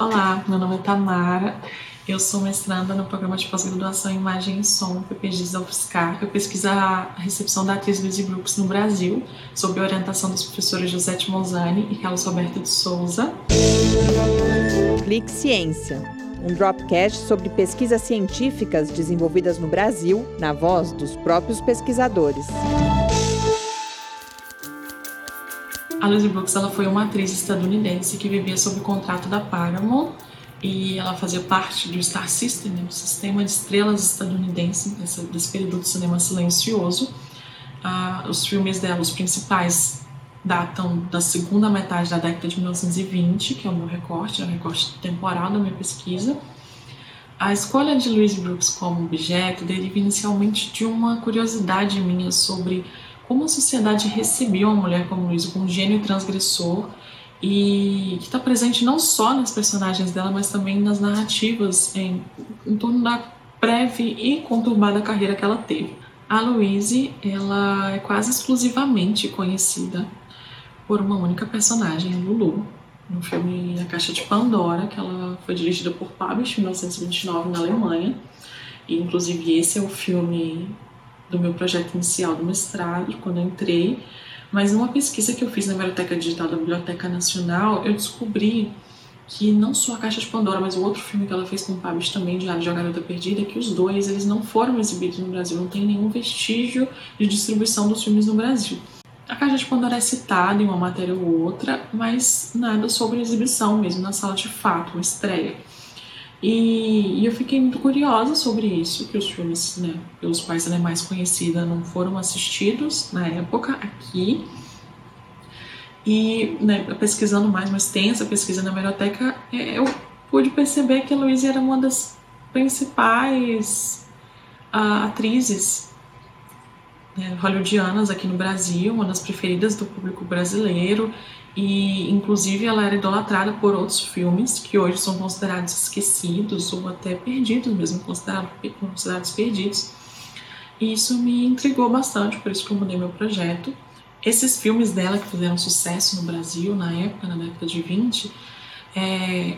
Olá, meu nome é Tamara, eu sou mestranda no Programa de Pós-Graduação em Imagem e Som, PPGIS da UFSCar. Eu pesquiso a recepção da atriz Louise Brooks no Brasil, sob a orientação dos professores Josette Monsani e Carlos Alberto de Souza. Clique Ciência, um dropcast sobre pesquisas científicas desenvolvidas no Brasil, na voz dos próprios pesquisadores. A Louise Brooks ela foi uma atriz estadunidense que vivia sob o contrato da Paramount e ela fazia parte do Star System, um sistema de estrelas estadunidense, desse período do cinema silencioso. Os filmes dela, os principais, datam da segunda metade da década de 1920, que é o meu recorte, é o recorte temporal da minha pesquisa. A escolha de Louise Brooks como objeto deriva inicialmente de uma curiosidade minha sobre como a sociedade recebia uma mulher como Louise, um gênio transgressor, e que está presente não só nas personagens dela, mas também nas narrativas em torno da breve e conturbada carreira que ela teve. A Louise, ela é quase exclusivamente conhecida por uma única personagem, Lulu, no filme A Caixa de Pandora, que ela foi dirigida por Pabst em 1929 na Alemanha, e inclusive esse é o filme do meu projeto inicial do mestrado, quando eu entrei, mas numa pesquisa que eu fiz na Biblioteca Digital da Biblioteca Nacional, eu descobri que não só A Caixa de Pandora, mas o outro filme que ela fez com o Pabst também, de A Garota Perdida, que os dois eles não foram exibidos no Brasil, não tem nenhum vestígio de distribuição dos filmes no Brasil. A Caixa de Pandora é citada em uma matéria ou outra, mas nada sobre exibição mesmo, na sala de fato, uma estreia. E eu fiquei muito curiosa sobre isso, que os filmes, né, pelos quais ela é mais conhecida não foram assistidos na época aqui. E, né, pesquisando mais, uma extensa pesquisa na biblioteca, eu pude perceber que a Louise era uma das principais atrizes, né, hollywoodianas aqui no Brasil, uma das preferidas do público brasileiro. E, inclusive, ela era idolatrada por outros filmes que hoje são considerados esquecidos ou até perdidos mesmo, considerados perdidos. E isso me intrigou bastante, por isso que eu mudei meu projeto. Esses filmes dela que fizeram sucesso no Brasil na época, na década de 20,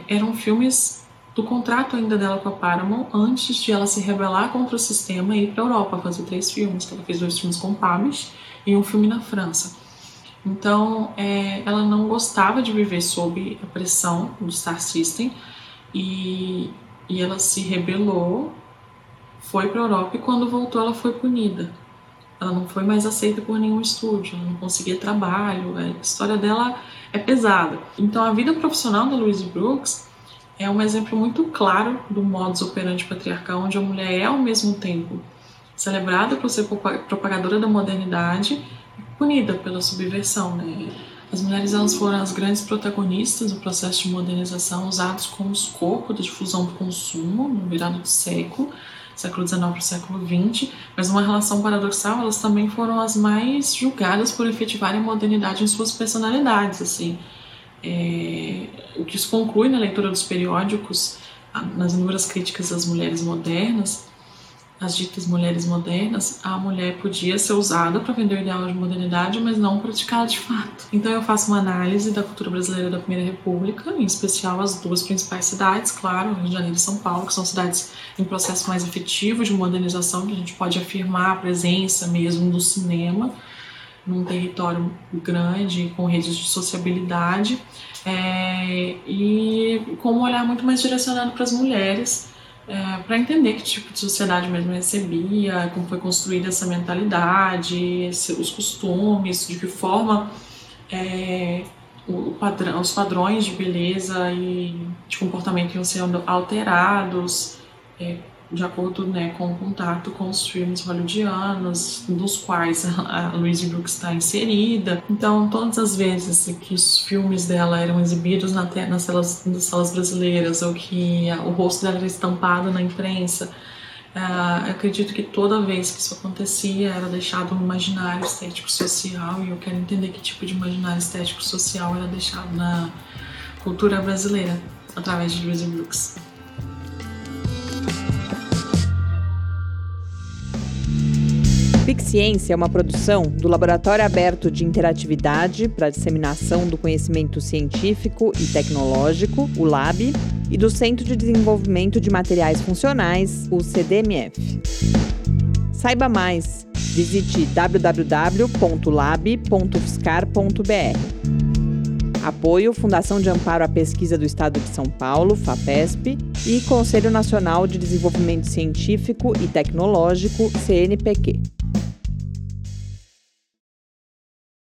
eram filmes do contrato ainda dela com a Paramount antes de ela se rebelar contra o sistema e ir para a Europa fazer 3 filmes. Ela fez 2 filmes com Pabst e um filme na França. Então, ela não gostava de viver sob a pressão do Star System e ela se rebelou, foi para a Europa e quando voltou ela foi punida. Ela não foi mais aceita por nenhum estúdio, ela não conseguia trabalho, a história dela é pesada. Então, a vida profissional da Louise Brooks é um exemplo muito claro do modus operandi patriarcal, onde a mulher é, ao mesmo tempo, celebrada por ser propagadora da modernidade, punida pela subversão, né? As mulheres elas foram as grandes protagonistas do processo de modernização, usados como escopo da difusão do consumo no virado do século XIX para o século XX, mas numa relação paradoxal, elas também foram as mais julgadas por efetivarem modernidade em suas personalidades, assim. O que se conclui na leitura dos periódicos, nas inúmeras críticas às mulheres modernas, as ditas mulheres modernas, a mulher podia ser usada para vender o ideal de modernidade, mas não praticá-la de fato. Então eu faço uma análise da cultura brasileira da Primeira República, em especial as 2 principais cidades, claro, Rio de Janeiro e São Paulo, que são cidades em processo mais efetivo de modernização, que a gente pode afirmar a presença mesmo do cinema num território grande, com redes de sociabilidade, e com um olhar muito mais direcionado para as mulheres, para entender que tipo de sociedade mesmo recebia, como foi construída essa mentalidade, os costumes, de que forma os padrões de beleza e de comportamento iam sendo alterados de acordo, né, com o contato com os filmes hollywoodianos, dos quais a Louise Brooks está inserida. Então, todas as vezes que os filmes dela eram exibidos nas salas brasileiras ou que o rosto dela era estampado na imprensa, acredito que toda vez que isso acontecia era deixado um imaginário estético-social, e eu quero entender que tipo de imaginário estético-social era deixado na cultura brasileira através de Louise Brooks. FICCIência é uma produção do Laboratório Aberto de Interatividade para a Disseminação do Conhecimento Científico e Tecnológico, o LAB, e do Centro de Desenvolvimento de Materiais Funcionais, o CDMF. Saiba mais. Visite www.lab.ufscar.br. Apoio Fundação de Amparo à Pesquisa do Estado de São Paulo, FAPESP, e Conselho Nacional de Desenvolvimento Científico e Tecnológico, CNPq.